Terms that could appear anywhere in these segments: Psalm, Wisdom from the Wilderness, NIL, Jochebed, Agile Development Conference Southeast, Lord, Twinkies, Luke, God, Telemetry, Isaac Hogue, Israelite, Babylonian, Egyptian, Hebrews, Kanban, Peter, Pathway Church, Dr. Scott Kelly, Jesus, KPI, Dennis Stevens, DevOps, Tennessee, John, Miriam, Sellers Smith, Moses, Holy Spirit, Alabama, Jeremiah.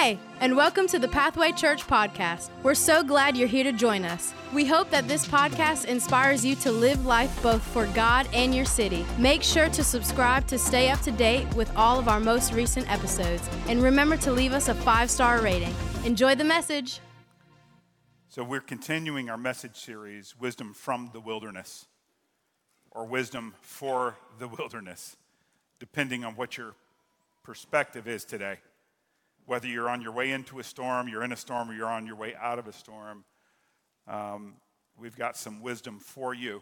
Hey, and welcome to the Pathway Church podcast. We're so glad you're here to join us. We hope that this podcast inspires you to live life both for God and your city. Make sure to subscribe to stay up to date with all of our most recent episodes. And remember to leave us a 5-star rating. Enjoy the message. So we're continuing our message series, Wisdom from the Wilderness, or Wisdom for the Wilderness, depending on what your perspective is today. Whether you're on your way into a storm, you're in a storm, or you're on your way out of a storm, we've got some wisdom for you.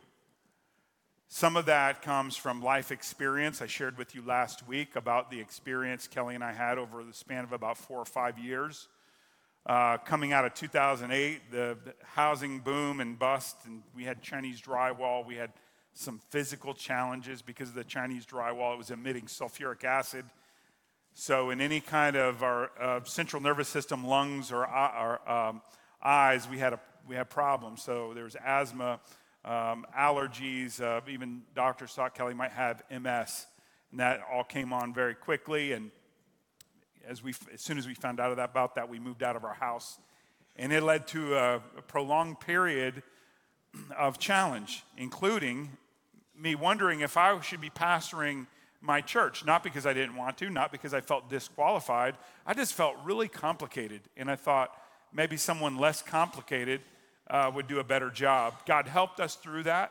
Some of that comes from life experience. I shared with you last week about the experience Kelly and I had over the span of about 4 or 5 years. Coming out of 2008, the housing boom and bust, and we had Chinese drywall. We had some physical challenges because of the Chinese drywall. It was emitting sulfuric acid. So in any kind of our central nervous system, lungs, or our eyes, we had problems. So there was asthma, allergies, even Dr. Scott Kelly might have MS. And that all came on very quickly. And as soon as we found out about that, we moved out of our house. And it led to a prolonged period of challenge, including me wondering if I should be pastoring my church, not because I didn't want to, not because I felt disqualified. I just felt really complicated, and I thought maybe someone less complicated would do a better job. God helped us through that,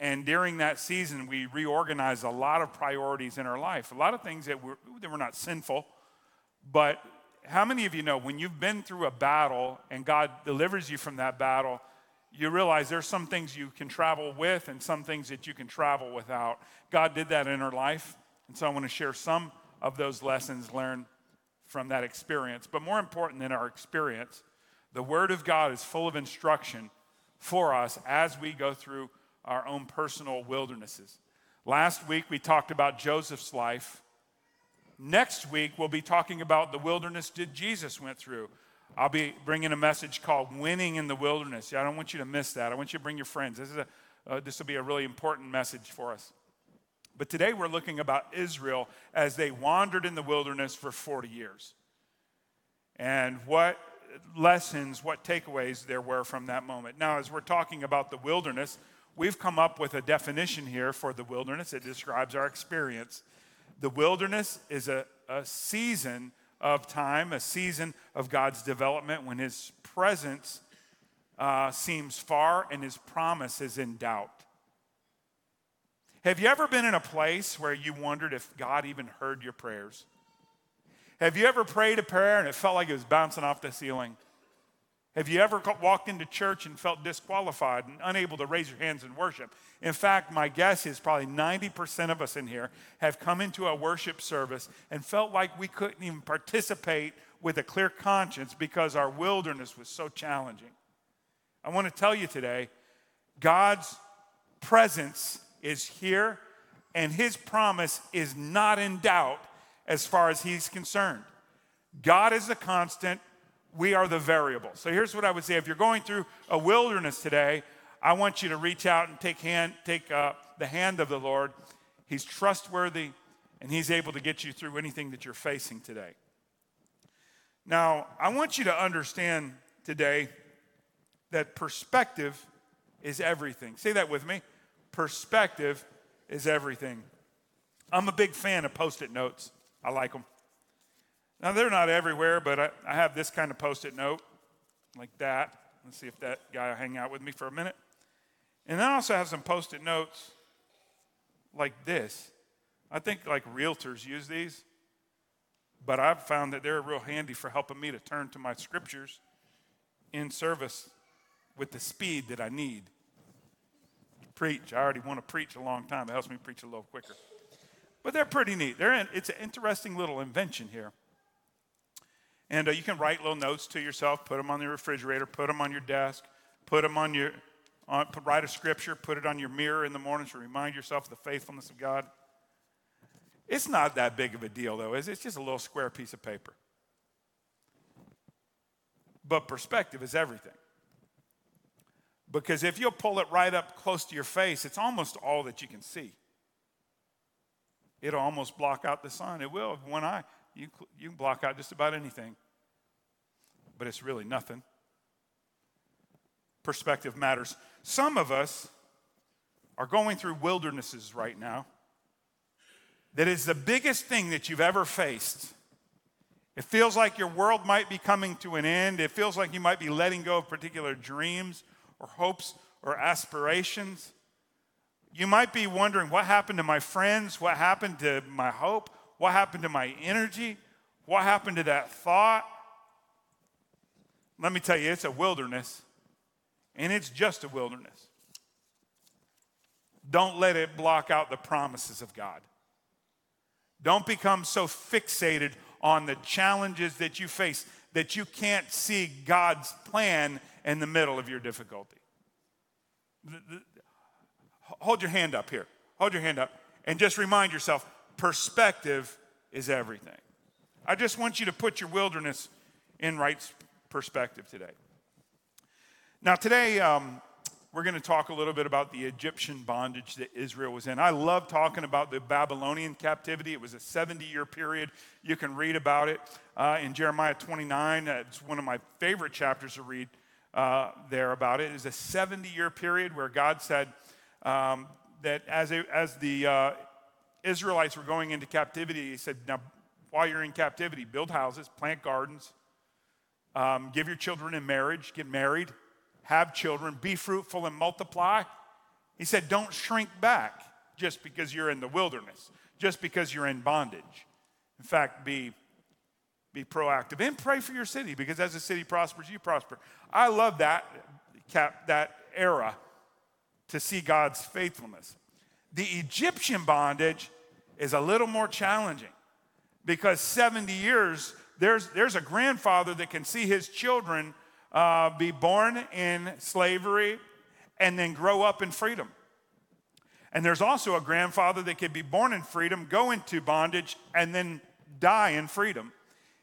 and during that season, we reorganized a lot of priorities in our life, a lot of things that were not sinful, but how many of you know when you've been through a battle and God delivers you from that battle, you realize there's some things you can travel with and some things that you can travel without. God did that in her life, and so I want to share some of those lessons learned from that experience. But more important than our experience, the Word of God is full of instruction for us as we go through our own personal wildernesses. Last week, we talked about Joseph's life. Next week, we'll be talking about the wilderness that Jesus went through. I'll be bringing a message called Winning in the Wilderness. I don't want you to miss that. I want you to bring your friends. This will be a really important message for us. But today we're looking about Israel as they wandered in the wilderness for 40 years. And what lessons, what takeaways there were from that moment. Now, as we're talking about the wilderness, we've come up with a definition here for the wilderness. It describes our experience. The wilderness is a season of time, a season of God's development when his presence seems far and his promise is in doubt. Have you ever been in a place where you wondered if God even heard your prayers? Have you ever prayed a prayer and it felt like it was bouncing off the ceiling? Have you ever walked into church and felt disqualified and unable to raise your hands in worship? In fact, my guess is probably 90% of us in here have come into a worship service and felt like we couldn't even participate with a clear conscience because our wilderness was so challenging. I want to tell you today, God's presence is here and his promise is not in doubt as far as he's concerned. God is the constant. We are the variable. So here's what I would say. If you're going through a wilderness today, I want you to reach out and take the hand of the Lord. He's trustworthy, and he's able to get you through anything that you're facing today. Now, I want you to understand today that perspective is everything. Say that with me. Perspective is everything. I'm a big fan of Post-it notes. I like them. Now, they're not everywhere, but I have this kind of Post-it note like that. Let's see if that guy will hang out with me for a minute. And I also have some Post-it notes like this. I think like realtors use these, but I've found that they're real handy for helping me to turn to my scriptures in service with the speed that I need to preach. I already want to preach a long time. It helps me preach a little quicker. But they're pretty neat. It's an interesting little invention here. And you can write little notes to yourself, put them on the refrigerator, put them on your desk, put them on write a scripture, put it on your mirror in the morning to remind yourself of the faithfulness of God. It's not that big of a deal, though, is it? It's just a little square piece of paper. But perspective is everything. Because if you'll pull it right up close to your face, it's almost all that you can see. It'll almost block out the sun. It will. One eye. You can block out just about anything but it's really nothing. Perspective matters. Some of us are going through wildernesses right now that is the biggest thing that you've ever faced. It feels like your world might be coming to an end. It feels like you might be letting go of particular dreams or hopes or aspirations. You might be wondering, what happened to my friends? What happened to my hope? What happened to my energy? What happened to that thought? Let me tell you, it's a wilderness, and it's just a wilderness. Don't let it block out the promises of God. Don't become so fixated on the challenges that you face that you can't see God's plan in the middle of your difficulty. Hold your hand up here. Hold your hand up and just remind yourself, perspective is everything. I just want you to put your wilderness in right perspective today. Now today, we're going to talk a little bit about the Egyptian bondage that Israel was in. I love talking about the Babylonian captivity. It was a 70-year period. You can read about it in Jeremiah 29. It's one of my favorite chapters to read there about it. It is a 70-year period where God said that as the Israelites were going into captivity, he said, now, while you're in captivity, build houses, plant gardens, give your children in marriage, get married, have children, be fruitful and multiply. He said, don't shrink back just because you're in the wilderness, just because you're in bondage. In fact, be proactive and pray for your city, because as the city prospers, you prosper. I love that era to see God's faithfulness. The Egyptian bondage is a little more challenging, because 70 years, there's a grandfather that can see his children be born in slavery and then grow up in freedom. And there's also a grandfather that could be born in freedom, go into bondage, and then die in freedom.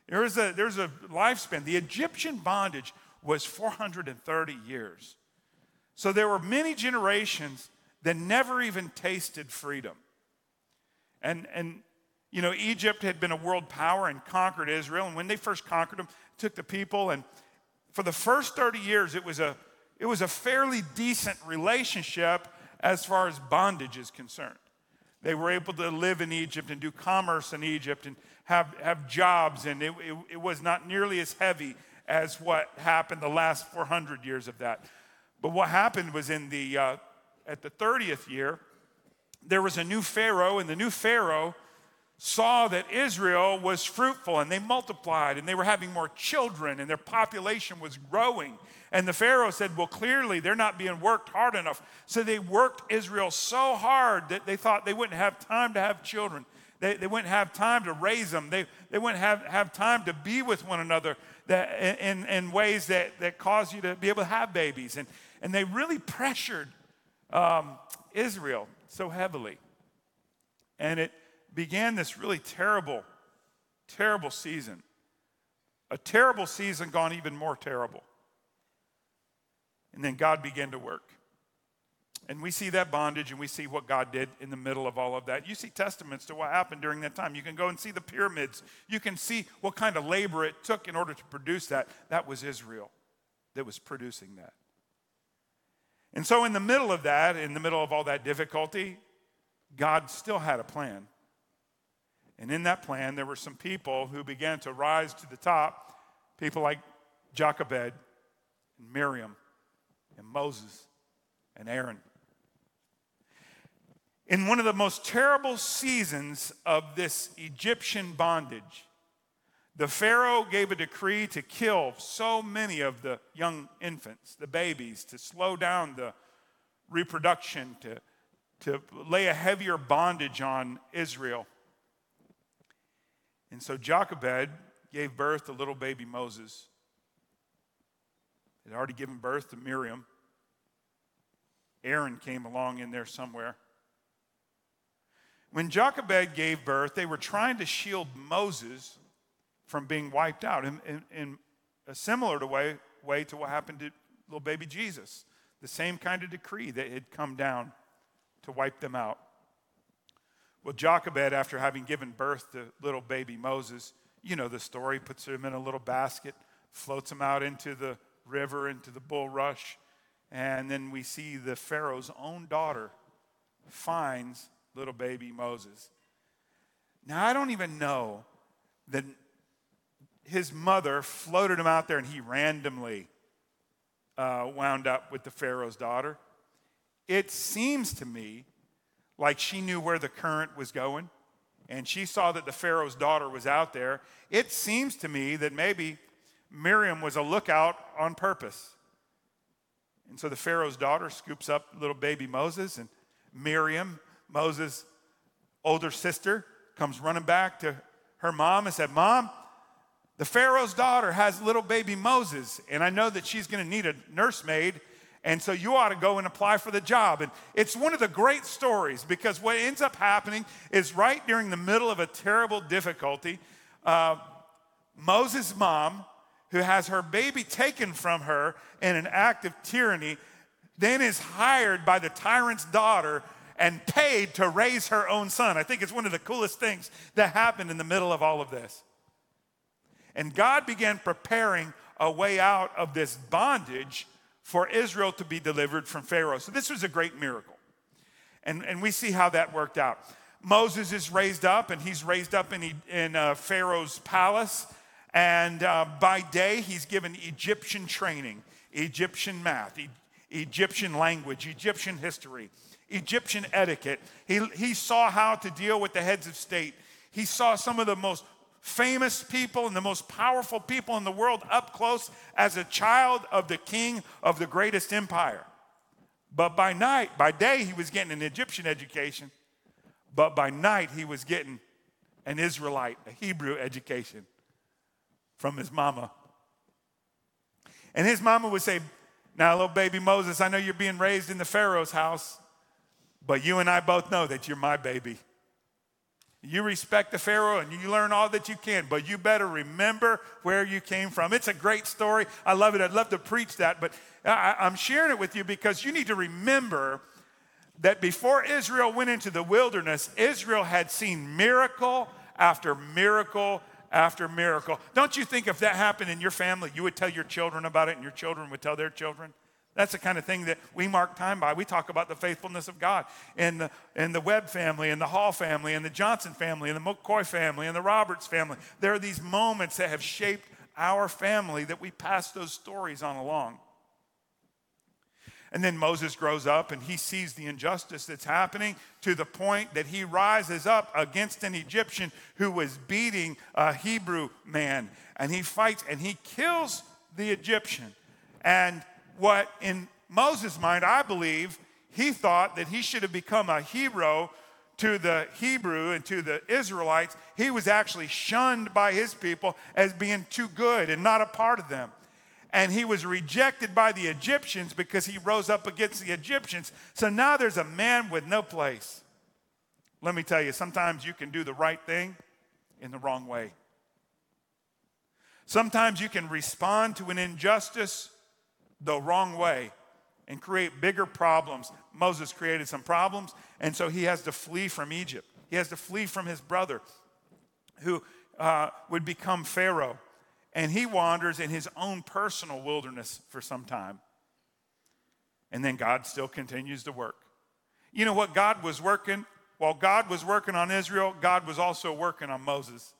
There's a lifespan. The Egyptian bondage was 430 years. So there were many generations that never even tasted freedom. And you know, Egypt had been a world power and conquered Israel. And when they first conquered them, took the people, and for the first 30 years, it was a fairly decent relationship as far as bondage is concerned. They were able to live in Egypt and do commerce in Egypt and have jobs, and it was not nearly as heavy as what happened the last 400 years of that. But what happened was at the 30th year, there was a new Pharaoh, and the new Pharaoh saw that Israel was fruitful, and they multiplied, and they were having more children, and their population was growing. And the Pharaoh said, well, clearly they're not being worked hard enough. So they worked Israel so hard that they thought they wouldn't have time to have children. They wouldn't have time to raise them. They wouldn't have time to be with one another in ways that cause you to be able to have babies. And they really pressured Israel so heavily. And it began this really terrible, terrible season. A terrible season gone even more terrible. And then God began to work. And we see that bondage, and we see what God did in the middle of all of that. You see testaments to what happened during that time. You can go and see the pyramids. You can see what kind of labor it took in order to produce that. That was Israel that was producing that. And so in the middle of that, in the middle of all that difficulty, God still had a plan. And in that plan, there were some people who began to rise to the top, people like Jochebed and Miriam and Moses and Aaron. In one of the most terrible seasons of this Egyptian bondage, the Pharaoh gave a decree to kill so many of the young infants, the babies, to slow down the reproduction, to lay a heavier bondage on Israel. And so Jochebed gave birth to little baby Moses. They'd already given birth to Miriam. Aaron came along in there somewhere. When Jochebed gave birth, they were trying to shield Moses from being wiped out in a similar way to what happened to little baby Jesus. The same kind of decree that had come down to wipe them out. Well, Jochebed, after having given birth to little baby Moses, you know the story, puts him in a little basket, floats them out into the river, into the bulrush. And then we see the Pharaoh's own daughter finds little baby Moses. Now, I don't even know that his mother floated him out there and he randomly wound up with the Pharaoh's daughter. It seems to me like she knew where the current was going, and she saw that the Pharaoh's daughter was out there. It seems to me that maybe Miriam was a lookout on purpose. And so the Pharaoh's daughter scoops up little baby Moses, and Miriam, Moses' older sister, comes running back to her mom and said, "Mom, the Pharaoh's daughter has little baby Moses, and I know that she's going to need a nursemaid, and so you ought to go and apply for the job." And it's one of the great stories, because what ends up happening is right during the middle of a terrible difficulty, Moses' mom, who has her baby taken from her in an act of tyranny, then is hired by the tyrant's daughter and paid to raise her own son. I think it's one of the coolest things that happened in the middle of all of this. And God began preparing a way out of this bondage for Israel to be delivered from Pharaoh. So this was a great miracle. And we see how that worked out. Moses is raised up, and he's raised up in Pharaoh's palace. And by day, he's given Egyptian training, Egyptian math, Egyptian language, Egyptian history, Egyptian etiquette. He saw how to deal with the heads of state. He saw some of the most famous people and the most powerful people in the world up close as a child of the king of the greatest empire. But by day he was getting an Egyptian education, but by night he was getting an Israelite, a Hebrew education from his mama. And his mama would say, "Now, little baby Moses, I know you're being raised in the Pharaoh's house, but you and I both know that you're my baby. You respect the Pharaoh and you learn all that you can, but you better remember where you came from." It's a great story. I love it. I'd love to preach that, but I'm sharing it with you because you need to remember that before Israel went into the wilderness, Israel had seen miracle after miracle after miracle. Don't you think if that happened in your family, you would tell your children about it and your children would tell their children? That's the kind of thing that we mark time by. We talk about the faithfulness of God and the Webb family and the Hall family and the Johnson family and the McCoy family and the Roberts family. There are these moments that have shaped our family that we pass those stories on along. And then Moses grows up and he sees the injustice that's happening to the point that he rises up against an Egyptian who was beating a Hebrew man. And he fights and he kills the Egyptian. And what in Moses' mind, I believe, he thought that he should have become a hero to the Hebrew and to the Israelites. He was actually shunned by his people as being too good and not a part of them. And he was rejected by the Egyptians because he rose up against the Egyptians. So now there's a man with no place. Let me tell you, sometimes you can do the right thing in the wrong way. Sometimes you can respond to an injustice the wrong way and create bigger problems. Moses created some problems, and so he has to flee from Egypt. He has to flee from his brother who would become Pharaoh, and he wanders in his own personal wilderness for some time. And then God still continues to work. You know what? God was working. While God was working on Israel, God was also working on Moses.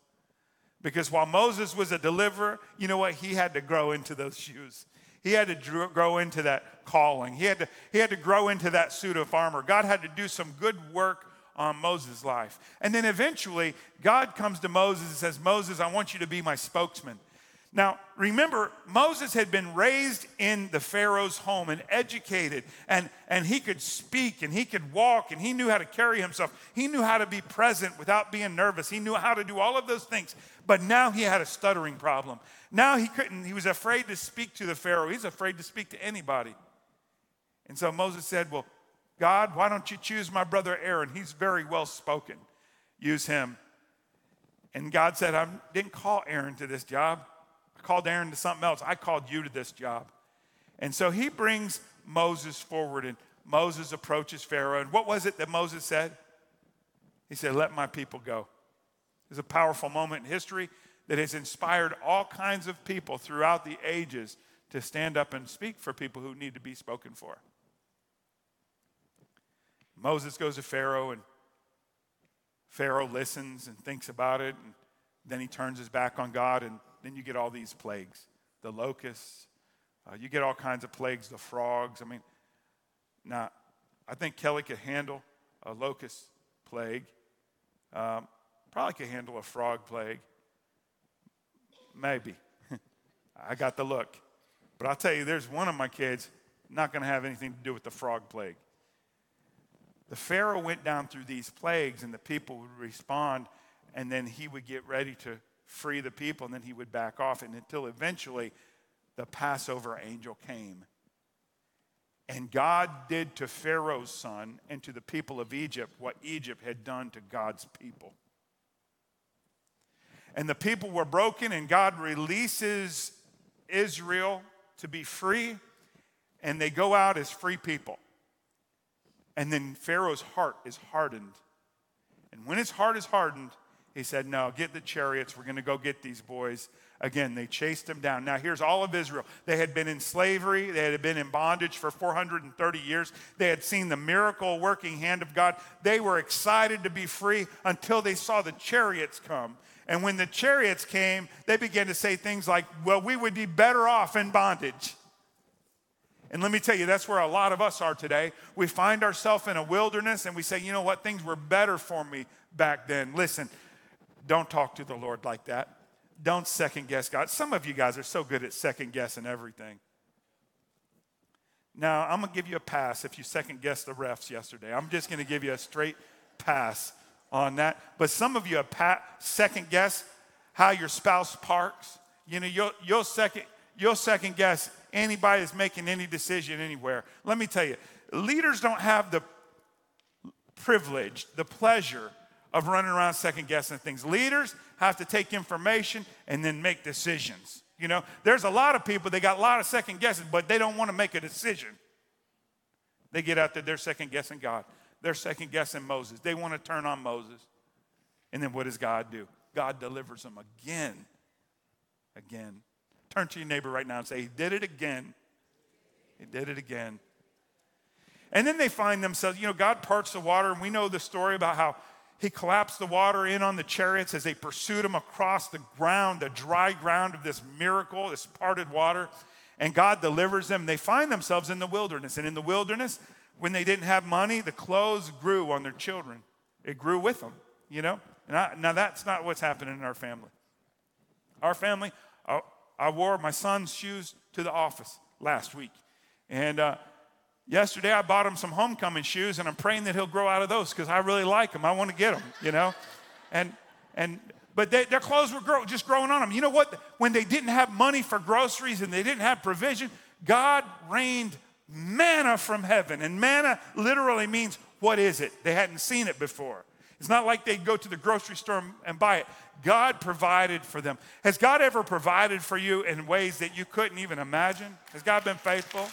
Because while Moses was a deliverer, you know what? He had to grow into those shoes. He had to grow into that calling. He had to grow into that suit of armor. God had to do some good work on Moses' life. And then eventually, God comes to Moses and says, "Moses, I want you to be my spokesman." Now, remember, Moses had been raised in the Pharaoh's home and educated, and he could speak, and he could walk, and he knew how to carry himself. He knew how to be present without being nervous. He knew how to do all of those things, but now he had a stuttering problem. Now he couldn't. He was afraid to speak to the Pharaoh. He's afraid to speak to anybody. And so Moses said, "Well, God, why don't you choose my brother Aaron? He's very well spoken. Use him." And God said, "I didn't call Aaron to this job. I called Aaron to something else. I called you to this job." And so he brings Moses forward, and Moses approaches Pharaoh. And what was it that Moses said? He said, "Let my people go." It was a powerful moment in history. that has inspired all kinds of people throughout the ages to stand up and speak for people who need to be spoken for. Moses goes to Pharaoh, and Pharaoh listens and thinks about it, and then he turns his back on God, and then you get all these plagues, the locusts, you get all kinds of plagues, the frogs. I mean, now, I think Kelly could handle a locust plague, probably could handle a frog plague, maybe. I got the look. But I'll tell you, there's one of my kids not going to have anything to do with the frog plague. The Pharaoh went down through these plagues, and the people would respond, and then he would get ready to free the people, and then he would back off, and until eventually the Passover angel came. And God did to Pharaoh's son and to the people of Egypt what Egypt had done to God's people. And the people were broken, and God releases Israel to be free, and they go out as free people. And then Pharaoh's heart is hardened. And when his heart is hardened, he said, no, get the chariots. We're going to go get these boys. Again, they chased them down. Now, here's all of Israel. They had been in slavery. They had been in bondage for 430 years. They had seen the miracle working hand of God. They were excited to be free until they saw the chariots come. And when the chariots came, they began to say things like, well, we would be better off in bondage. And let me tell you, that's where a lot of us are today. We find ourselves in a wilderness, and we say, you know what? Things were better for me back then. Listen. Don't talk to the Lord like that. Don't second guess God. Some of you guys are so good at second guessing everything. Now, I'm going to give you a pass if you second guessed the refs yesterday. I'm just going to give you a straight pass on that. But some of you have second guess how your spouse parks. You know, you'll second guess anybody that's making any decision anywhere. Let me tell you, leaders don't have the privilege, the pleasure of running around second-guessing things. Leaders have to take information and then make decisions. You know, there's a lot of people, they got a lot of second-guessing, but they don't want to make a decision. They get out there, they're second-guessing God. They're second-guessing Moses. They want to turn on Moses. And then what does God do? God delivers them again. Again. Turn to your neighbor right now and say, he did it again. He did it again. And then they find themselves, you know, God parts the water, and we know the story about how he collapsed the water in on the chariots as they pursued him across the ground, the dry ground of this miracle, this parted water. And God delivers them. They find themselves in the wilderness. And in the wilderness, when they didn't have money, the clothes grew on their children. It grew with them, you know. And now, that's not what's happening in our family. Our family, I wore my son's shoes to the office last week. And yesterday, I bought him some homecoming shoes, and I'm praying that he'll grow out of those because I really like them. I want to get them, you know. But their clothes were just growing on them. You know what? When they didn't have money for groceries and they didn't have provision, God rained manna from heaven. And manna literally means, what is it? They hadn't seen it before. It's not like they'd go to the grocery store and buy it. God provided for them. Has God ever provided for you in ways that you couldn't even imagine? Has God been faithful?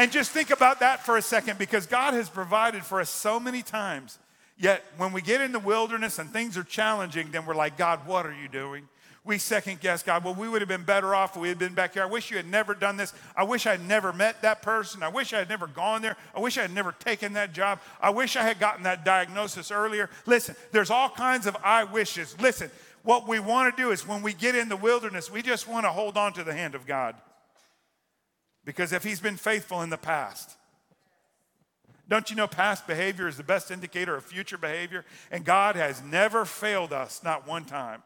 And just think about that for a second, because God has provided for us so many times. Yet when we get in the wilderness and things are challenging, then we're like, God, what are you doing? We second guess God. Well, we would have been better off if we had been back here. I wish you had never done this. I wish I had never met that person. I wish I had never gone there. I wish I had never taken that job. I wish I had gotten that diagnosis earlier. Listen, there's all kinds of I wishes. Listen, what we want to do is when we get in the wilderness, we just want to hold on to the hand of God. Because if he's been faithful in the past, don't you know past behavior is the best indicator of future behavior? And God has never failed us, not one time.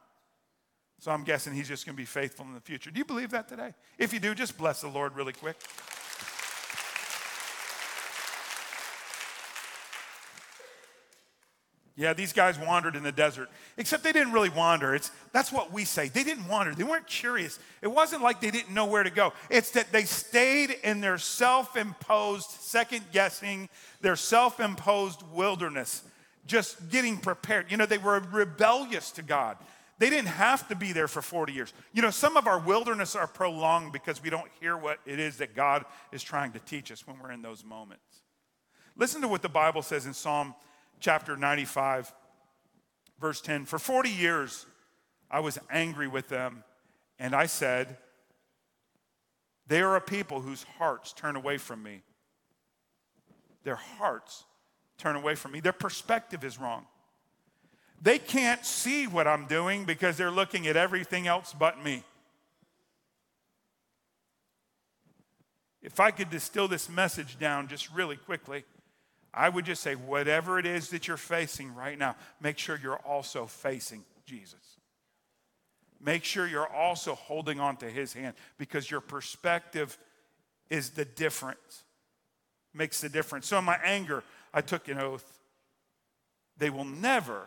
So I'm guessing he's just going to be faithful in the future. Do you believe that today? If you do, just bless the Lord really quick. Yeah, these guys wandered in the desert, except they didn't really wander. That's what we say. They didn't wander. They weren't curious. It wasn't like they didn't know where to go. It's that they stayed in their self-imposed second-guessing, their self-imposed wilderness, just getting prepared. You know, they were rebellious to God. They didn't have to be there for 40 years. You know, some of our wilderness are prolonged because we don't hear what it is that God is trying to teach us when we're in those moments. Listen to what the Bible says in Psalm Chapter 95, verse 10, for 40 years I was angry with them, and I said, they are a people whose hearts turn away from me. Their hearts turn away from me. Their perspective is wrong. They can't see what I'm doing because they're looking at everything else but me. If I could distill this message down just really quickly, I would just say, whatever it is that you're facing right now, make sure you're also facing Jesus. Make sure you're also holding on to his hand, because your perspective is the difference, makes the difference. So in my anger, I took an oath. They will never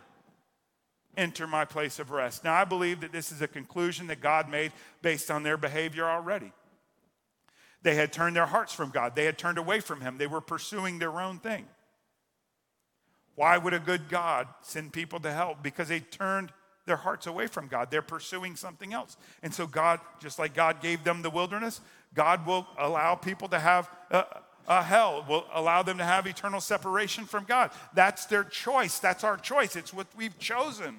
enter my place of rest. Now, I believe that this is a conclusion that God made based on their behavior already. They had turned their hearts from God. They had turned away from him. They were pursuing their own thing. Why would a good God send people to hell? Because they turned their hearts away from God. They're pursuing something else. And so God, just like God gave them the wilderness, God will allow people to have hell, will allow them to have eternal separation from God. That's their choice. That's our choice. It's what we've chosen.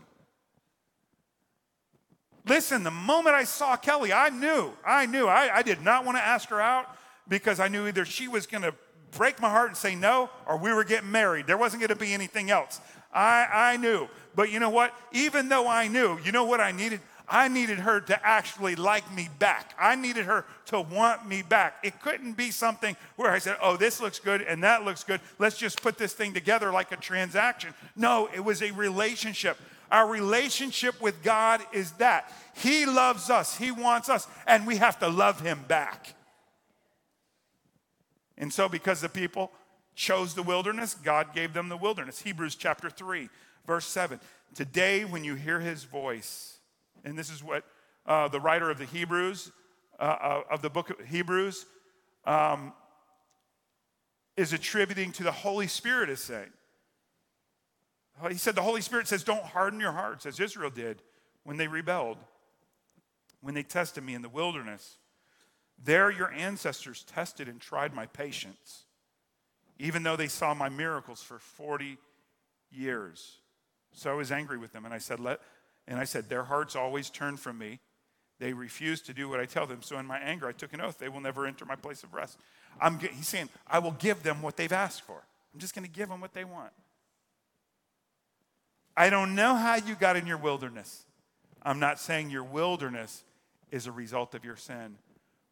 Listen, the moment I saw Kelly, I knew. I did not want to ask her out, because I knew either she was going to break my heart and say no, or we were getting married. There wasn't going to be anything else. I knew. But you know what? Even though I knew, you know what I needed? I needed her to actually like me back. I needed her to want me back. It couldn't be something where I said, oh, this looks good and that looks good. Let's just put this thing together like a transaction. No, it was a relationship. Our relationship with God is that. He loves us. He wants us. And we have to love him back. And so because the people chose the wilderness, God gave them the wilderness. Hebrews chapter 3, verse 7. Today when you hear his voice, and this is what the writer of the Hebrews, of the book of Hebrews, is attributing to the Holy Spirit is saying. He said the Holy Spirit says, don't harden your hearts as Israel did when they rebelled, when they tested me in the wilderness. There your ancestors tested and tried my patience, even though they saw my miracles for 40 years. So I was angry with them, and I said, their hearts always turn from me. They refuse to do what I tell them. So in my anger, I took an oath. They will never enter my place of rest. He's saying, I will give them what they've asked for. I'm just going to give them what they want. I don't know how you got in your wilderness. I'm not saying your wilderness is a result of your sin.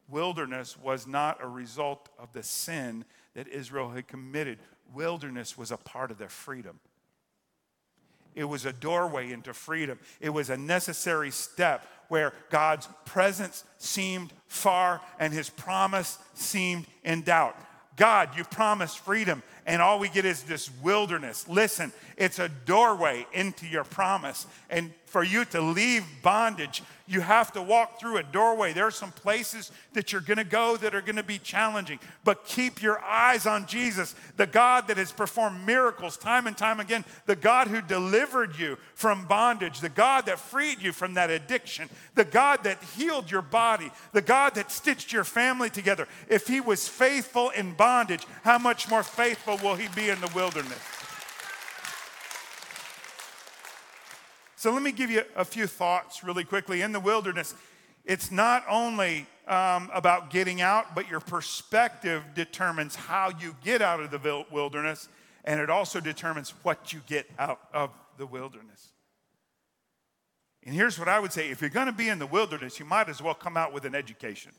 Wilderness was not a result of the sin that Israel had committed. Wilderness was a part of their freedom. It was a doorway into freedom. It was a necessary step where God's presence seemed far and his promise seemed in doubt. God, you promised freedom, and all we get is this wilderness. Listen, it's a doorway into your promise. And for you to leave bondage, you have to walk through a doorway. There are some places that you're going to go that are going to be challenging. But keep your eyes on Jesus, the God that has performed miracles time and time again, the God who delivered you from bondage, the God that freed you from that addiction, the God that healed your body, the God that stitched your family together. If he was faithful in bondage, how much more faithful will he be in the wilderness? So let me give you a few thoughts really quickly. In the wilderness, it's not only about getting out, but your perspective determines how you get out of the wilderness, and it also determines what you get out of the wilderness. And here's what I would say. If you're going to be in the wilderness, you might as well come out with an education.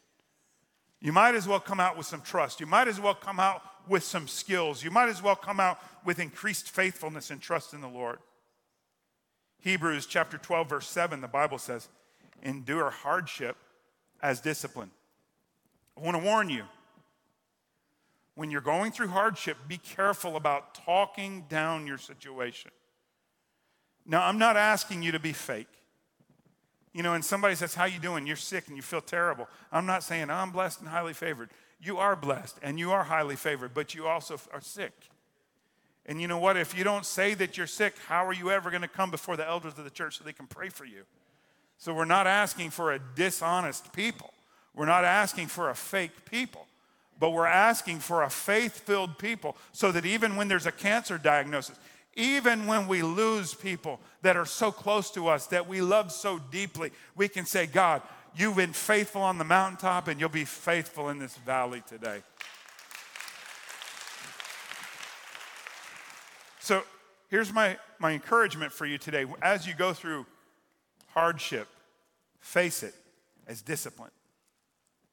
You might as well come out with some trust. You might as well come out with some skills. You might as well come out with increased faithfulness and trust in the Lord. Hebrews chapter 12, verse 7, the Bible says, endure hardship as discipline. I want to warn you, when you're going through hardship, be careful about talking down your situation. Now, I'm not asking you to be fake. You know, and somebody says, how you doing? You're sick and you feel terrible. I'm not saying I'm blessed and highly favored. You are blessed and you are highly favored, but you also are sick. And you know what? If you don't say that you're sick, how are you ever going to come before the elders of the church so they can pray for you? So we're not asking for a dishonest people. We're not asking for a fake people. But we're asking for a faith-filled people so that even when there's a cancer diagnosis, Even when we lose people that are so close to us, that we love so deeply, we can say, God, you've been faithful on the mountaintop, and you'll be faithful in this valley today. So here's my encouragement for you today. As you go through hardship, face it as discipline.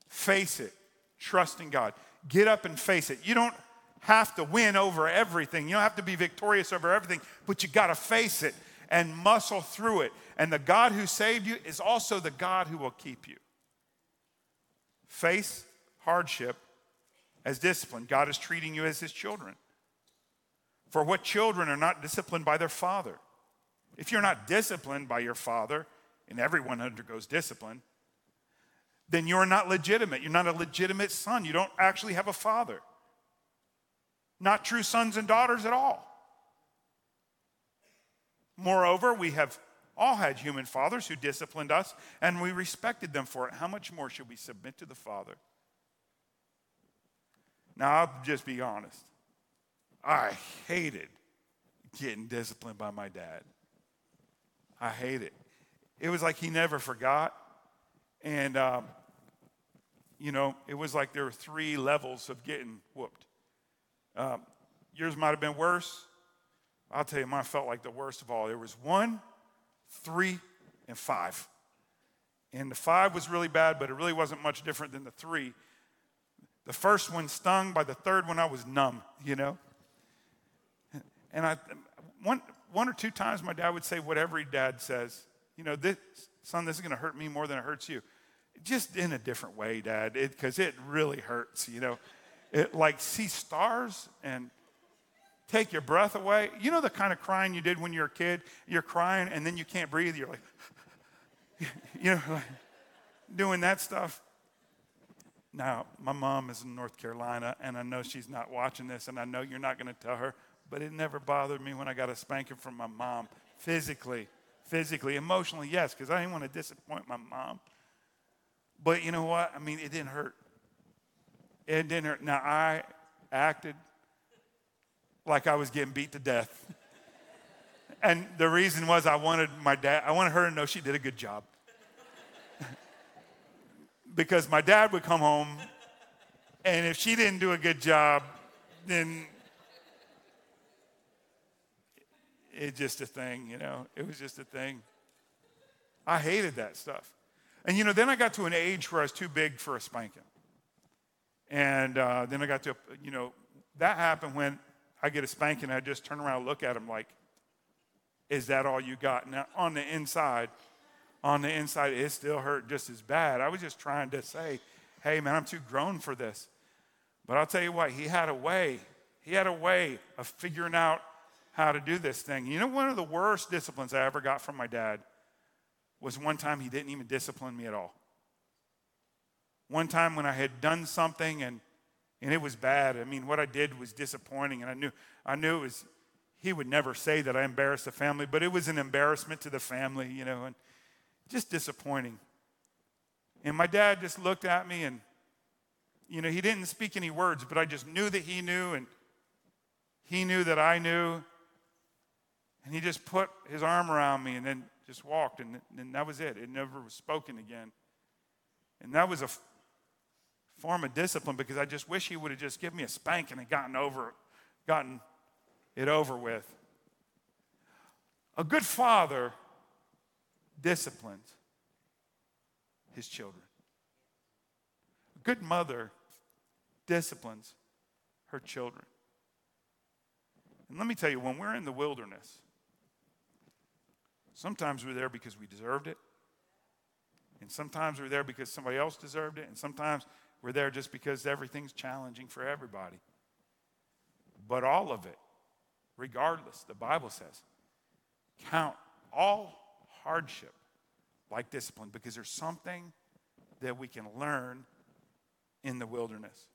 Face it, trust in God. Get up and face it. You don't have to win over everything. You don't have to be victorious over everything, but you got to face it and muscle through it. And the God who saved you is also the God who will keep you. Face hardship as discipline. God is treating you as his children. For what children are not disciplined by their father? If you're not disciplined by your father, and everyone undergoes discipline, then you're not legitimate. You're not a legitimate son. You don't actually have a father. Not true sons and daughters at all. Moreover, we have all had human fathers who disciplined us, and we respected them for it. How much more should we submit to the Father? Now, I'll just be honest. I hated getting disciplined by my dad. I hate it. It was like he never forgot. And, it was like there were three levels of getting whooped. Yours might have been worse. I'll tell you, mine felt like the worst of all. There was 1, 3, and 5. And the 5 was really bad, but it really wasn't much different than the 3. The first one stung. By the third one, I was numb, And one or two times, my dad would say what every dad says. This is going to hurt me more than it hurts you. Just in a different way, Dad, because it really hurts, It like see stars and take your breath away. You know the kind of crying you did when you were a kid? You're crying and then you can't breathe. You're like, doing that stuff. Now, my mom is in North Carolina, and I know she's not watching this, and I know you're not going to tell her, but it never bothered me when I got a spanking from my mom physically. Physically, emotionally, yes, because I didn't want to disappoint my mom. But you know what? I mean, it didn't hurt. It didn't hurt. Now, I acted like I was getting beat to death. And the reason was I wanted her to know she did a good job. Because my dad would come home, and if she didn't do a good job, then it's just a thing, It was just a thing. I hated that stuff. And, then I got to an age where I was too big for a spanking. And then I got to, that happened when I get a spanking, I just turn around and look at him like, is that all you got? Now, on the inside, it still hurt just as bad. I was just trying to say, hey, man, I'm too grown for this. But I'll tell you what, he had a way of figuring out how to do this thing. One of the worst disciplines I ever got from my dad was one time he didn't even discipline me at all. One time when I had done something and it was bad. I mean, what I did was disappointing, and I knew it was, he would never say that I embarrassed the family, but it was an embarrassment to the family, and just disappointing. And my dad just looked at me and, he didn't speak any words, but I just knew that he knew, and he knew that I knew. And he just put his arm around me and then just walked, and then that was it. It never was spoken again. And that was a form of discipline, because I just wish he would have just given me a spanking and gotten it over with. A good father disciplines his children. A good mother disciplines her children. And let me tell you, when we're in the wilderness, sometimes we're there because we deserved it, and sometimes we're there because somebody else deserved it, and sometimes we're there just because everything's challenging for everybody. But all of it, regardless, the Bible says, count all hardship like discipline, because there's something that we can learn in the wilderness.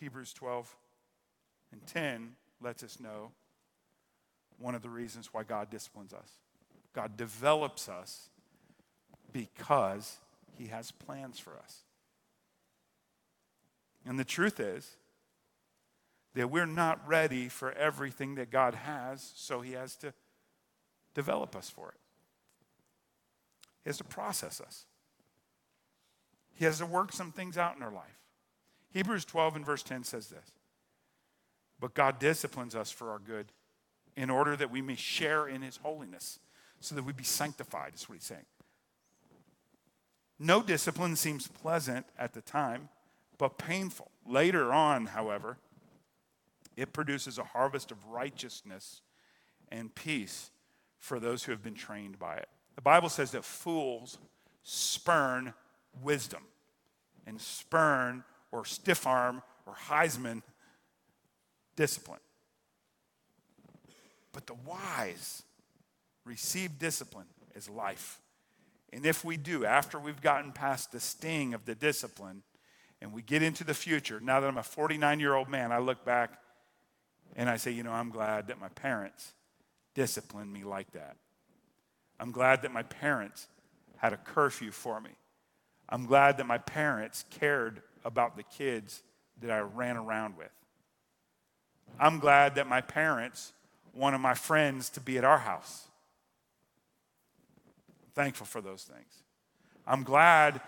Hebrews 12:10 lets us know one of the reasons why God disciplines us. God develops us because he has plans for us. And the truth is that we're not ready for everything that God has, so he has to develop us for it. He has to process us. He has to work some things out in our life. Hebrews 12 and verse 10 says this: but God disciplines us for our good, in order that we may share in his holiness, so that we be sanctified, is what he's saying. No discipline seems pleasant at the time, but painful. Later on, however, it produces a harvest of righteousness and peace for those who have been trained by it. The Bible says that fools spurn wisdom, and spurn or stiff arm or Heisman discipline. But the wise receive discipline as life. And if we do, after we've gotten past the sting of the discipline and we get into the future, now that I'm a 49-year-old man, I look back and I say, you know, I'm glad that my parents disciplined me like that. I'm glad that my parents had a curfew for me. I'm glad that my parents cared about the kids that I ran around with. I'm glad that my parents wanted my friends to be at our house. I'm thankful for those things. I'm glad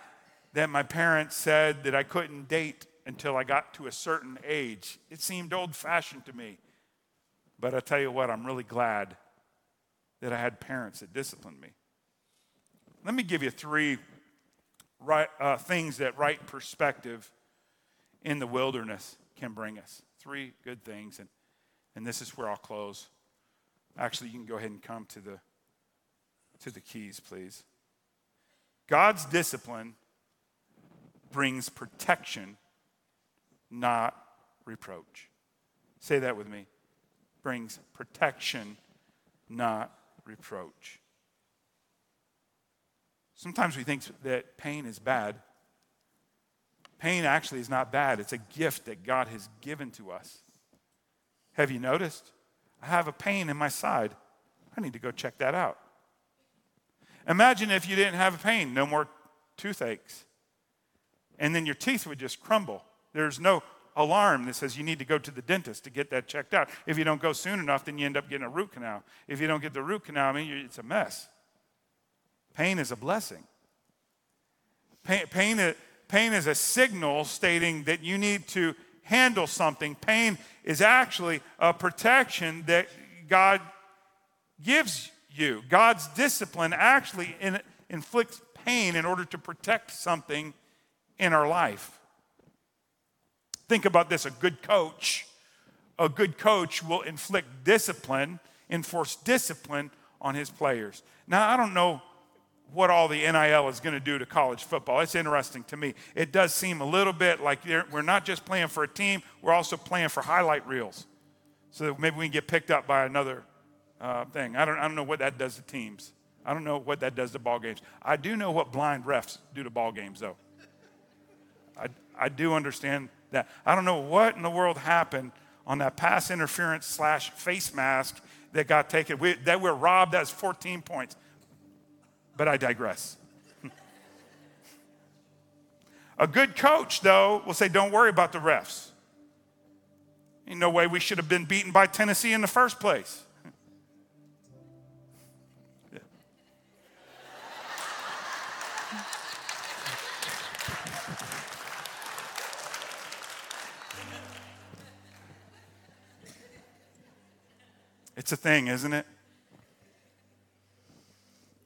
that my parents said that I couldn't date until I got to a certain age. It seemed old-fashioned to me. But I tell you what, I'm really glad that I had parents that disciplined me. Let me give you three things that right perspective in the wilderness can bring us. Three good things, and this is where I'll close. Actually, you can go ahead and come to the keys, please. God's discipline brings protection, not reproach. Say that with me. Brings protection, not reproach. Sometimes we think that pain is bad. Pain actually is not bad. It's a gift that God has given to us. Have you noticed? I have a pain in my side. I need to go check that out. Imagine if you didn't have a pain, no more toothaches. And then your teeth would just crumble. There's no alarm that says you need to go to the dentist to get that checked out. If you don't go soon enough, then you end up getting a root canal. If you don't get the root canal, I mean, it's a mess. Pain is a blessing. Pain is a signal stating that you need to handle something. Pain is actually a protection that God gives you. God's discipline actually inflicts pain in order to protect something in our life. Think about this. A good coach will inflict discipline, enforce discipline on his players. Now, I don't know what all the NIL is going to do to college football. It's interesting to me. It does seem a little bit like we're not just playing for a team, we're also playing for highlight reels, so that maybe we can get picked up by another thing. I don't know what that does to teams. I don't know what that does to ball games. I do know what blind refs do to ball games, though. I do understand that. I don't know what in the world happened on that pass interference / face mask that got taken. We're robbed. That's 14 points. But I digress. A good coach, though, will say, don't worry about the refs. Ain't no way we should have been beaten by Tennessee in the first place. Yeah. It's a thing, isn't it?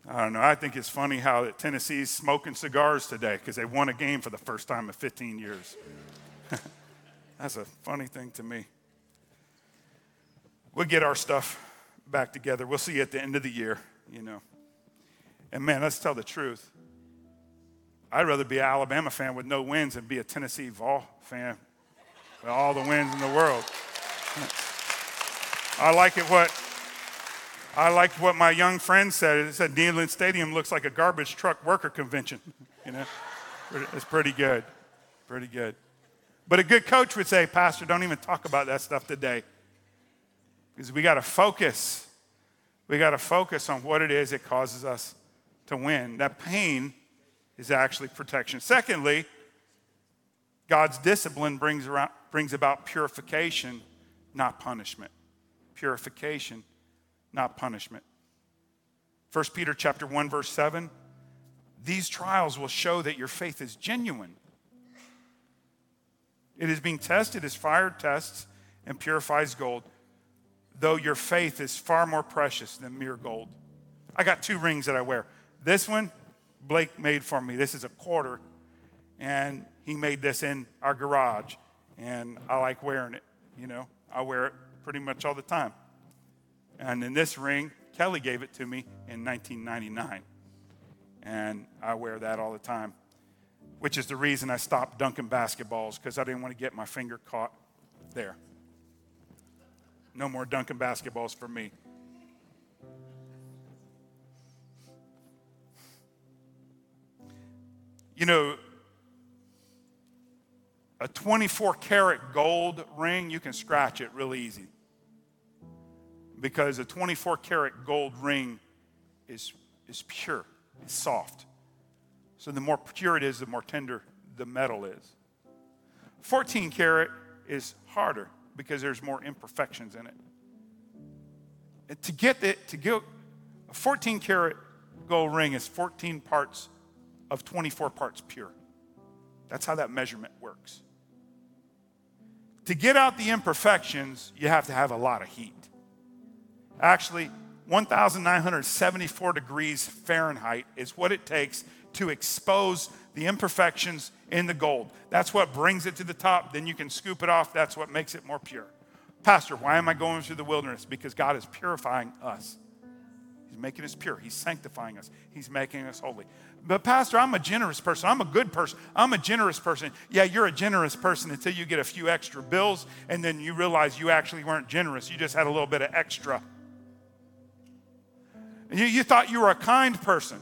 I don't know. I think it's funny how Tennessee's smoking cigars today because they won a game for the first time in 15 years. That's a funny thing to me. We'll get our stuff back together. We'll see you at the end of the year, you know. And, man, let's tell the truth. I'd rather be an Alabama fan with no wins than be a Tennessee Vol fan with all the wins in the world. I liked what my young friend said. It said, Deanland Stadium looks like a garbage truck worker convention. You know, it's pretty good. Pretty good. But a good coach would say, Pastor, don't even talk about that stuff today. Because we got to focus. We got to focus on what it is that causes us to win. That pain is actually protection. Secondly, God's discipline brings about purification, not punishment. Purification, not punishment. 1 Peter chapter 1, verse 7, these trials will show that your faith is genuine. It is being tested as fire tests and purifies gold, though your faith is far more precious than mere gold. I got two rings that I wear. This one, Blake made for me. This is a quarter, and he made this in our garage, and I like wearing it, you know. I wear it pretty much all the time. And in this ring, Kelly gave it to me in 1999, and I wear that all the time, which is the reason I stopped dunking basketballs, because I didn't want to get my finger caught there. No more dunking basketballs for me. You know, a 24-karat gold ring, you can scratch it real easy, because a 24-karat gold ring is pure, it's soft. So the more pure it is, the more tender the metal is. 14-karat is harder because there's more imperfections in it. And to get a 14-karat gold ring is 14 parts of 24 parts pure. That's how that measurement works. To get out the imperfections, you have to have a lot of heat. Actually, 1,974 degrees Fahrenheit is what it takes to expose the imperfections in the gold. That's what brings it to the top. Then you can scoop it off. That's what makes it more pure. Pastor, why am I going through the wilderness? Because God is purifying us. He's making us pure. He's sanctifying us. He's making us holy. But Pastor, I'm a generous person. I'm a good person. I'm a generous person. Yeah, you're a generous person until you get a few extra bills, and then you realize you actually weren't generous. You just had a little bit of extra. You thought you were a kind person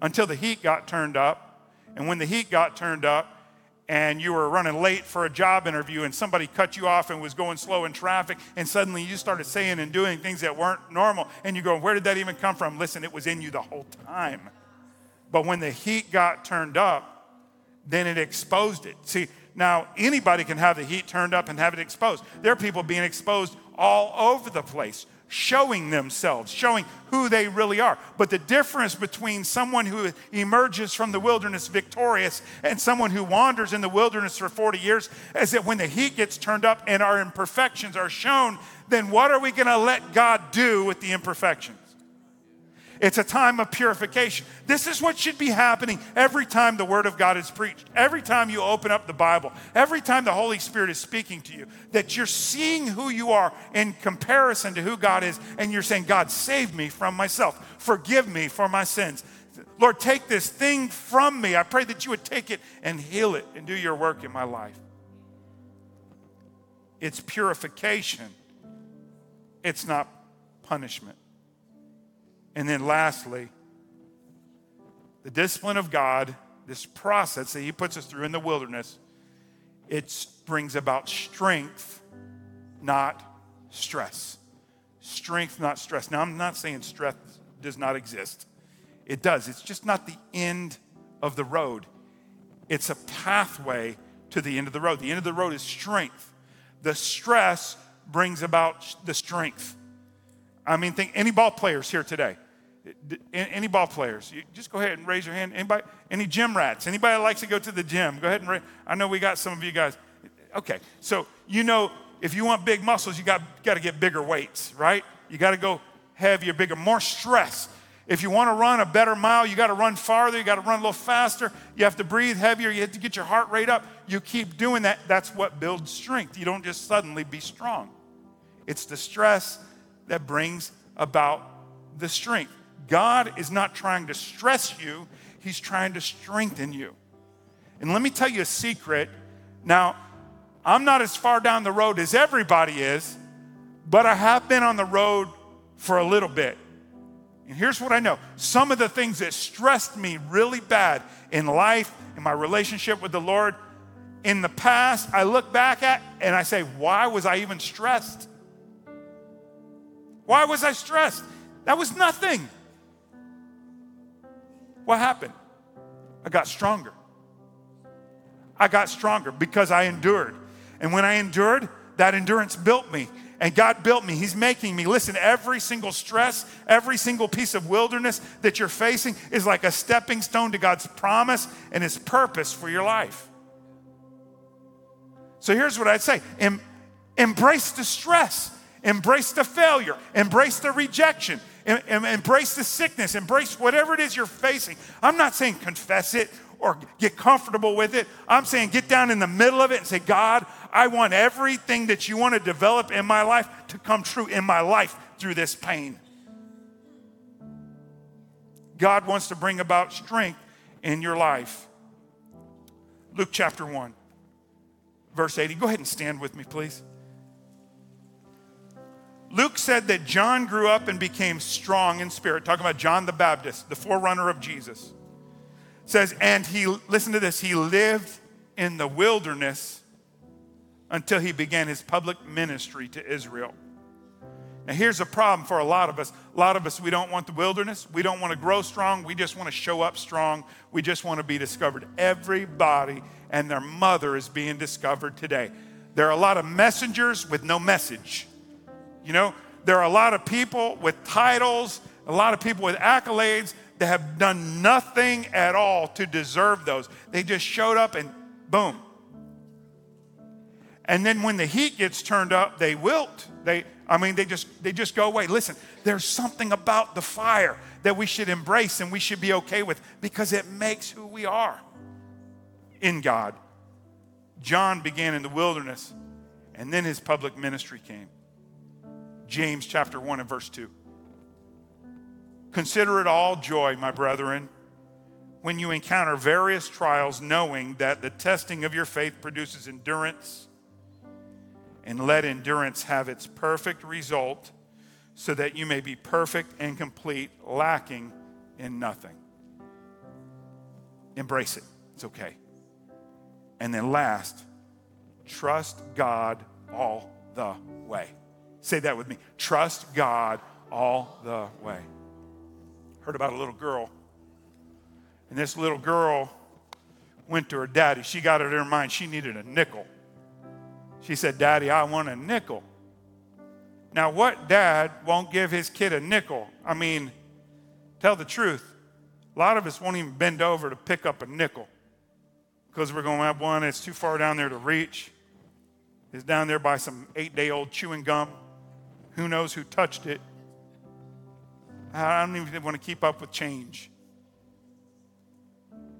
until the heat got turned up. And when the heat got turned up and you were running late for a job interview and somebody cut you off and was going slow in traffic, and suddenly you started saying and doing things that weren't normal, and you go, where did that even come from? Listen, it was in you the whole time. But when the heat got turned up, then it exposed it. See, now anybody can have the heat turned up and have it exposed. There are people being exposed all over the place, showing themselves, showing who they really are. But the difference between someone who emerges from the wilderness victorious and someone who wanders in the wilderness for 40 years is that when the heat gets turned up and our imperfections are shown, then what are we going to let God do with the imperfections? It's a time of purification. This is what should be happening every time the Word of God is preached, every time you open up the Bible, every time the Holy Spirit is speaking to you, that you're seeing who you are in comparison to who God is, and you're saying, God, save me from myself. Forgive me for my sins. Lord, take this thing from me. I pray that you would take it and heal it and do your work in my life. It's purification. It's not punishment. And then lastly, the discipline of God, this process that he puts us through in the wilderness, it brings about strength, not stress. Strength, not stress. Now, I'm not saying stress does not exist. It does. It's just not the end of the road. It's a pathway to the end of the road. The end of the road is strength. The stress brings about the strength. I mean, think any ball players here today. Any ball players, you just go ahead and raise your hand. Anybody, any gym rats, anybody that likes to go to the gym, go ahead and raise. I know we got some of you guys. Okay, so you know if you want big muscles, you got to get bigger weights, right? You got to go heavier, bigger, more stress. If you want to run a better mile, you got to run farther, you got to run a little faster, you have to breathe heavier, you have to get your heart rate up. You keep doing that. That's what builds strength. You don't just suddenly be strong. It's the stress that brings about the strength. God is not trying to stress you. He's trying to strengthen you. And let me tell you a secret. Now, I'm not as far down the road as everybody is, but I have been on the road for a little bit. And here's what I know. Some of the things that stressed me really bad in life, in my relationship with the Lord, in the past, I look back at and I say, why was I even stressed? Why was I stressed? That was nothing. What happened? I got stronger. I got stronger because I endured. And when I endured, That endurance built me, and God built me. He's making me. Listen, every single stress, every single piece of wilderness that you're facing is like a stepping stone to God's promise and his purpose for your life. So here's what I'd say. Embrace the stress. Embrace the failure. Embrace the rejection. Embrace the sickness. Embrace whatever it is you're facing. I'm not saying confess it or get comfortable with it. I'm saying get down in the middle of it and say, God, I want everything that you want to develop in my life to come true in my life through this pain. God wants to bring about strength in your life. Luke chapter 1, verse 80. Go ahead and stand with me, please. Luke said that John grew up and became strong in spirit. Talking about John the Baptist, the forerunner of Jesus. Says, and he, listen to this, he lived in the wilderness until he began his public ministry to Israel. Now here's a problem for a lot of us. A lot of us, we don't want the wilderness. We don't want to grow strong. We just want to show up strong. We just want to be discovered. Everybody and their mother is being discovered today. There are a lot of messengers with no message. You know, there are a lot of people with titles, a lot of people with accolades that have done nothing at all to deserve those. They just showed up and boom. And then when the heat gets turned up, they wilt. They just go away. Listen, there's something about the fire that we should embrace and we should be okay with because it makes who we are in God. John began in the wilderness and then his public ministry came. James chapter 1 and verse 2. Consider it all joy, my brethren, when you encounter various trials, knowing that the testing of your faith produces endurance, and let endurance have its perfect result, so that you may be perfect and complete, lacking in nothing. Embrace it. It's okay. And then last, trust God all the way. Say that with me. Trust God all the way. Heard about a little girl, and this little girl went to her daddy. She got it in her mind she needed a nickel. She said, Daddy, I want a nickel. Now, what dad won't give his kid a nickel? I mean, tell the truth, a lot of us won't even bend over to pick up a nickel because we're going to have one that's too far down there to reach. It's down there by some 8-day-old chewing gum. Who knows who touched it? I don't even want to keep up with change.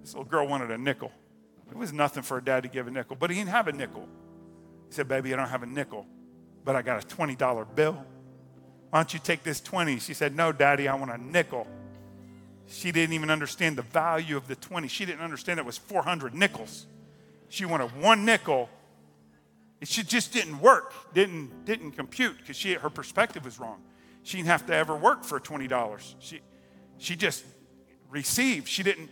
This little girl wanted a nickel. It was nothing for her dad to give a nickel, but he didn't have a nickel. He said, Baby, I don't have a nickel, but I got a $20 bill. Why don't you take this 20? She said, No, Daddy, I want a nickel. She didn't even understand the value of the 20. She didn't understand it was 400 nickels. She wanted one nickel. It just didn't work, didn't compute because her perspective was wrong. She didn't have to ever work for $20. She just received. She didn't.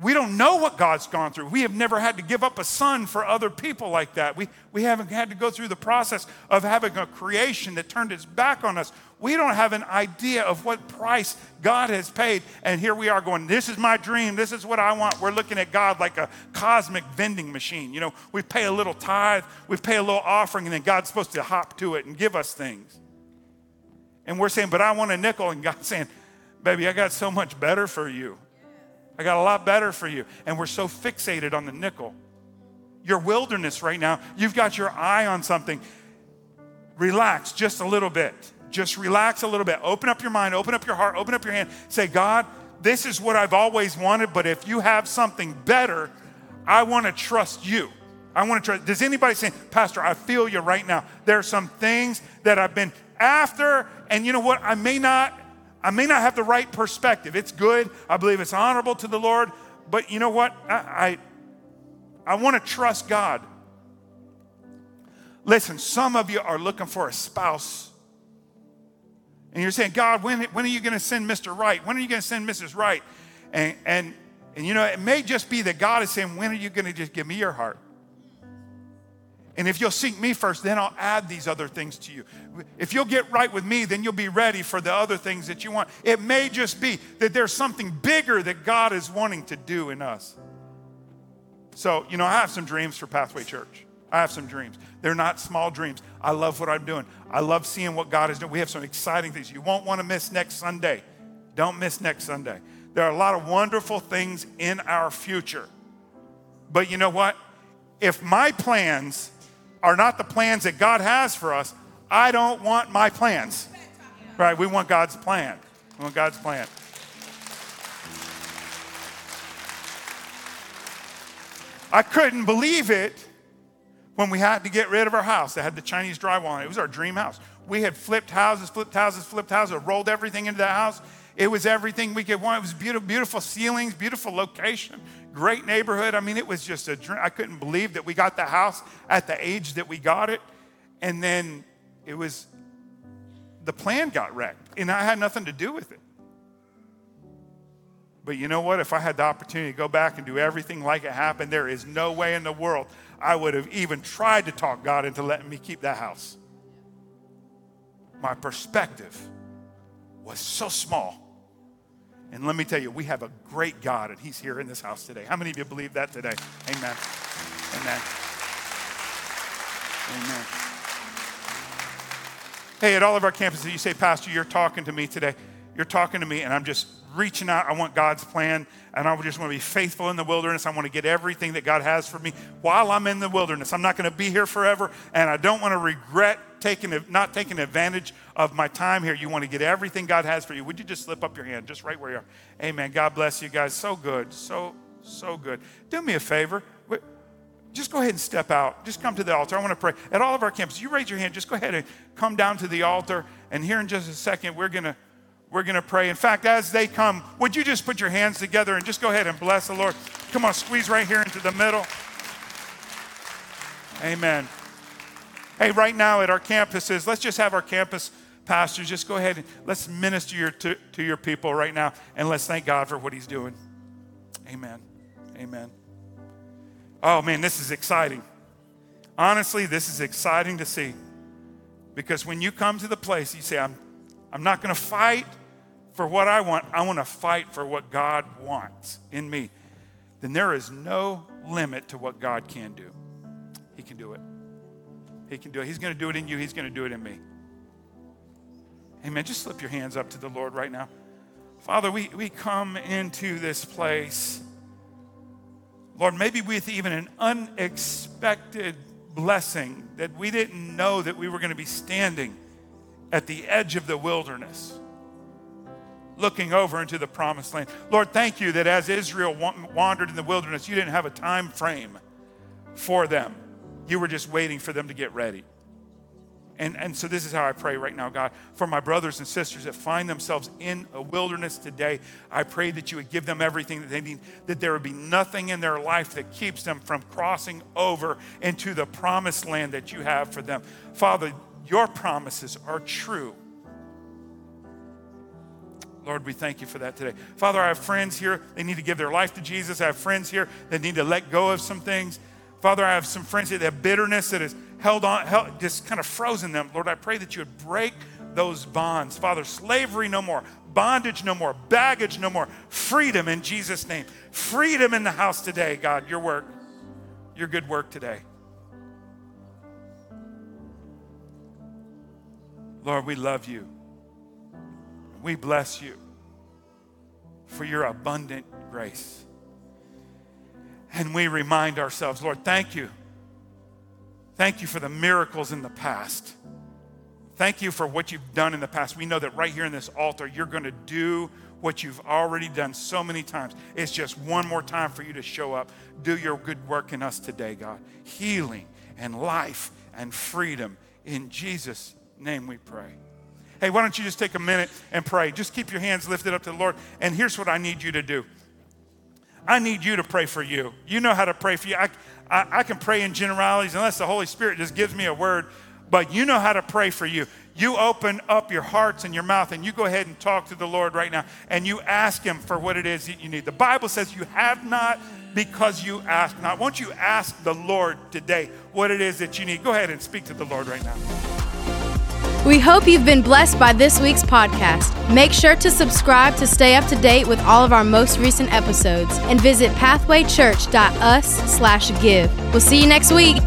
We don't know what God's gone through. We have never had to give up a son for other people like that. We haven't had to go through the process of having a creation that turned its back on us. We don't have an idea of what price God has paid. And here we are going, this is my dream. This is what I want. We're looking at God like a cosmic vending machine. You know, we pay a little tithe. We pay a little offering. And then God's supposed to hop to it and give us things. And we're saying, but I want a nickel. And God's saying, Baby, I got so much better for you. I got a lot better for you. And we're so fixated on the nickel. Your wilderness right now, you've got your eye on something. Relax just a little bit. Just relax a little bit. Open up your mind, open up your heart, open up your hand. Say, God, this is what I've always wanted, but if you have something better, I want to trust you. I want to trust. Does anybody say, Pastor, I feel you right now. There are some things that I've been after, and you know what? I may not have the right perspective. It's good. I believe it's honorable to the Lord. But you know what? I want to trust God. Listen, some of you are looking for a spouse. And you're saying, God, when are you going to send Mr. Wright? When are you going to send Mrs. Wright? And you know, it may just be that God is saying, when are you going to just give me your heart? And if you'll seek me first, then I'll add these other things to you. If you'll get right with me, then you'll be ready for the other things that you want. It may just be that there's something bigger that God is wanting to do in us. So, you know, I have some dreams for Pathway Church. I have some dreams. They're not small dreams. I love what I'm doing. I love seeing what God is doing. We have some exciting things. You won't want to miss next Sunday. Don't miss next Sunday. There are a lot of wonderful things in our future. But you know what? If my plans are not the plans that God has for us, I don't want my plans. Right? We want God's plan. We want God's plan. I couldn't believe it when we had to get rid of our house that had the Chinese drywall on it. It was our dream house. We had flipped houses, rolled everything into the house. It was everything we could want. It was beautiful, beautiful ceilings, beautiful location, great neighborhood. I mean, it was just a dream. I couldn't believe that we got the house at the age that we got it. And then it was, the plan got wrecked, and I had nothing to do with it. But you know what? If I had the opportunity to go back and do everything like it happened, there is no way in the world I would have even tried to talk God into letting me keep that house. My perspective was so small. And let me tell you, we have a great God, and he's here in this house today. How many of you believe that today? Amen. Amen. Amen. Hey, at all of our campuses, you say, Pastor, you're talking to me today. You're talking to me, and I'm just reaching out. I want God's plan, and I just want to be faithful in the wilderness. I want to get everything that God has for me while I'm in the wilderness. I'm not going to be here forever, and I don't want to regret not taking advantage of my time here. You want to get everything God has for you. Would you just slip up your hand just right where you are? Amen. God bless you guys. So good. So good. Do me a favor. Just go ahead and step out. Just come to the altar. I want to pray. At all of our campuses, you raise your hand. Just go ahead and come down to the altar, and here in just a second, we're going to pray. In fact, as they come, would you just put your hands together and just go ahead and bless the Lord? Come on, squeeze right here into the middle. Amen. Hey, right now at our campuses, let's just have our campus pastors just go ahead and let's minister to your people right now, and let's thank God for what he's doing. Amen. Amen. Oh, man, this is exciting. Honestly, this is exciting to see, because when you come to the place, you say, I'm not going to fight for what I want. I want to fight for what God wants in me. Then there is no limit to what God can do. He can do it. He can do it. He's going to do it in you. He's going to do it in me. Amen. Just slip your hands up to the Lord right now. Father, we come into this place, Lord, maybe with even an unexpected blessing that we didn't know that we were going to be standing at the edge of the wilderness, looking over into the promised land. Lord, thank you that as Israel wandered in the wilderness, you didn't have a time frame for them. You were just waiting for them to get ready. And so this is how I pray right now, God, for my brothers and sisters that find themselves in a wilderness today. I pray that you would give them everything that they need, that there would be nothing in their life that keeps them from crossing over into the promised land that you have for them. Father, your promises are true. Lord, we thank you for that today. Father, I have friends here. They need to give their life to Jesus. I have friends here that need to let go of some things. Father, I have some friends here that have bitterness that has held on, just kind of frozen them. Lord, I pray that you would break those bonds. Father, slavery no more. Bondage no more. Baggage no more. Freedom in Jesus' name. Freedom in the house today, God. Your work, your good work today. Lord, we love you. We bless you for your abundant grace. And we remind ourselves, Lord, thank you. Thank you for the miracles in the past. Thank you for what you've done in the past. We know that right here in this altar, you're going to do what you've already done so many times. It's just one more time for you to show up. Do your good work in us today, God. Healing and life and freedom in Jesus' name we pray. Hey, why don't you just take a minute and pray? Just keep your hands lifted up to the Lord. And here's what I need you to do. I need you to pray for you. You know how to pray for you. I can pray in generalities unless the Holy Spirit just gives me a word, but you know how to pray for you. You open up your hearts and your mouth, and you go ahead and talk to the Lord right now, and you ask him for what it is that you need. The Bible says you have not because you ask not. Won't you ask the Lord today what it is that you need? Go ahead and speak to the Lord right now. We hope you've been blessed by this week's podcast. Make sure to subscribe to stay up to date with all of our most recent episodes, and visit pathwaychurch.us/give. We'll see you next week.